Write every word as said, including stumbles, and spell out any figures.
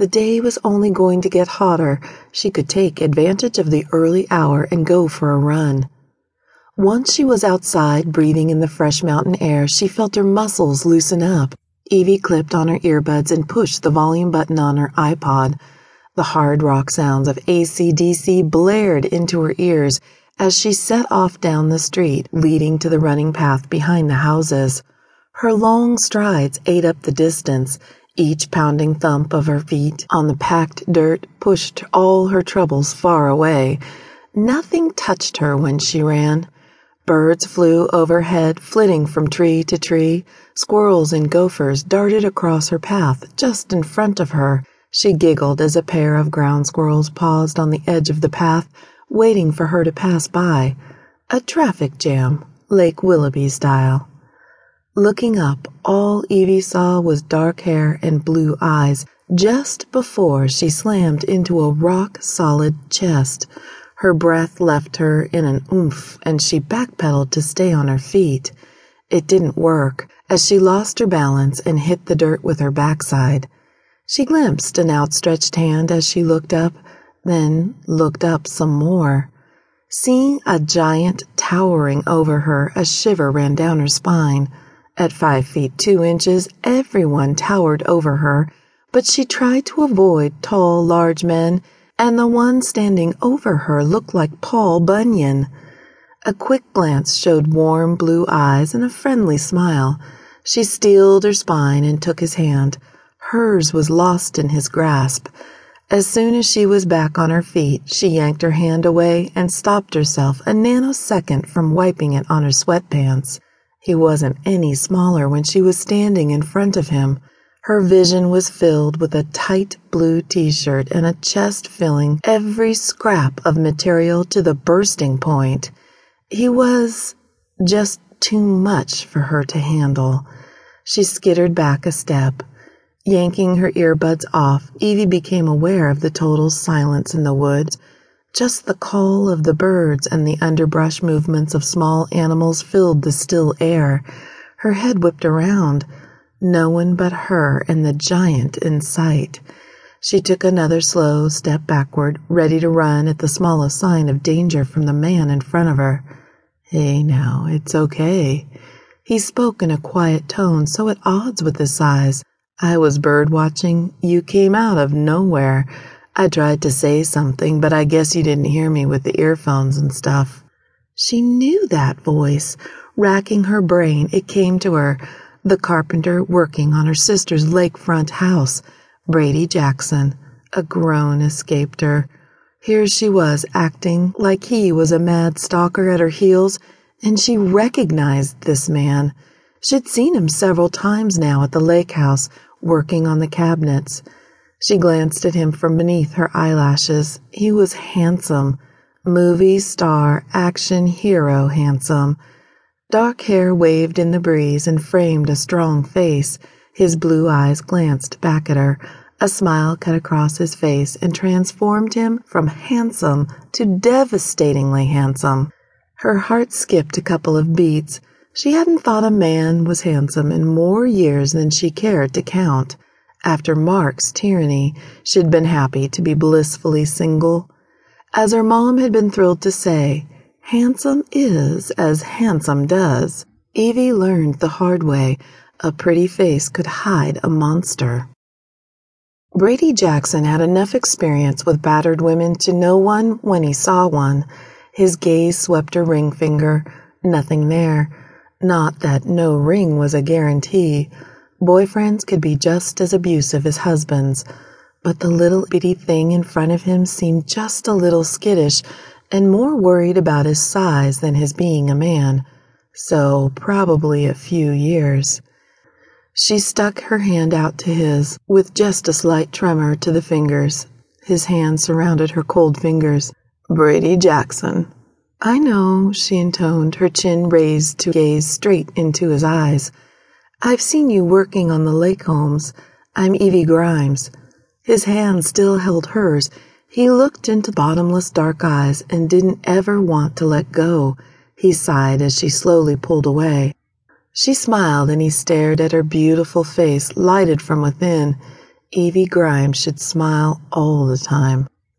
The day was only going to get hotter. She could take advantage of the early hour and go for a run. Once she was outside, breathing in the fresh mountain air, she felt her muscles loosen up. Evie clipped on her earbuds and pushed the volume button on her iPod. The hard rock sounds of A C D C blared into her ears as she set off down the street, leading to the running path behind the houses. Her long strides ate up the distance. Each pounding thump of her feet on the packed dirt pushed all her troubles far away. Nothing touched her when she ran. Birds flew overhead, flitting from tree to tree. Squirrels and gophers darted across her path just in front of her. She giggled as a pair of ground squirrels paused on the edge of the path, waiting for her to pass by. A traffic jam, Lake Willowbee style. Looking up, all Evie saw was dark hair and blue eyes just before she slammed into a rock-solid chest. Her breath left her in an oomph, and she backpedaled to stay on her feet. It didn't work, as she lost her balance and hit the dirt with her backside. She glimpsed an outstretched hand as she looked up, then looked up some more. Seeing a giant towering over her, a shiver ran down her spine. At five feet two inches, everyone towered over her, but she tried to avoid tall, large men, and the one standing over her looked like Paul Bunyan. A quick glance showed warm blue eyes and a friendly smile. She steeled her spine and took his hand. Hers was lost in his grasp. As soon as she was back on her feet, she yanked her hand away and stopped herself a nanosecond from wiping it on her sweatpants. He wasn't any smaller when she was standing in front of him. Her vision was filled with a tight blue t-shirt and a chest filling every scrap of material to the bursting point. He was just too much for her to handle. She skittered back a step. Yanking her earbuds off, Evie became aware of the total silence in the woods. Just the call of the birds and the underbrush movements of small animals filled the still air. Her head whipped around. No one but her and the giant in sight. She took another slow step backward, ready to run at the smallest sign of danger from the man in front of her. "Hey now, it's okay." He spoke in a quiet tone so at odds with his size. "I was bird watching. You came out of nowhere. I tried to say something, but I guess you didn't hear me with the earphones and stuff." She knew that voice. Racking her brain, it came to her. The carpenter working on her sister's lakefront house, Brady Jackson. A groan escaped her. Here she was, acting like he was a mad stalker at her heels, and she recognized this man. She'd seen him several times now at the lake house, working on the cabinets. She glanced at him from beneath her eyelashes. He was handsome. Movie star, action hero handsome. Dark hair waved in the breeze and framed a strong face. His blue eyes glanced back at her. A smile cut across his face and transformed him from handsome to devastatingly handsome. Her heart skipped a couple of beats. She hadn't thought a man was handsome in more years than she cared to count. After Mark's tyranny, she'd been happy to be blissfully single. As her mom had been thrilled to say, handsome is as handsome does. Evie learned the hard way. A pretty face could hide a monster. Brady Jackson had enough experience with battered women to know one when he saw one. His gaze swept her ring finger. Nothing there. Not that no ring was a guarantee. Boyfriends could be just as abusive as husbands, but the little bitty thing in front of him seemed just a little skittish and more worried about his size than his being a man, so probably a few years. She stuck her hand out to his, with just a slight tremor to the fingers. His hand surrounded her cold fingers. "Brady Jackson." "I know," she intoned, her chin raised to gaze straight into his eyes. "I've seen you working on the lake homes. I'm Evie Grimes." His hand still held hers. He looked into bottomless dark eyes and didn't ever want to let go. He sighed as she slowly pulled away. She smiled and he stared at her beautiful face, lighted from within. Evie Grimes should smile all the time.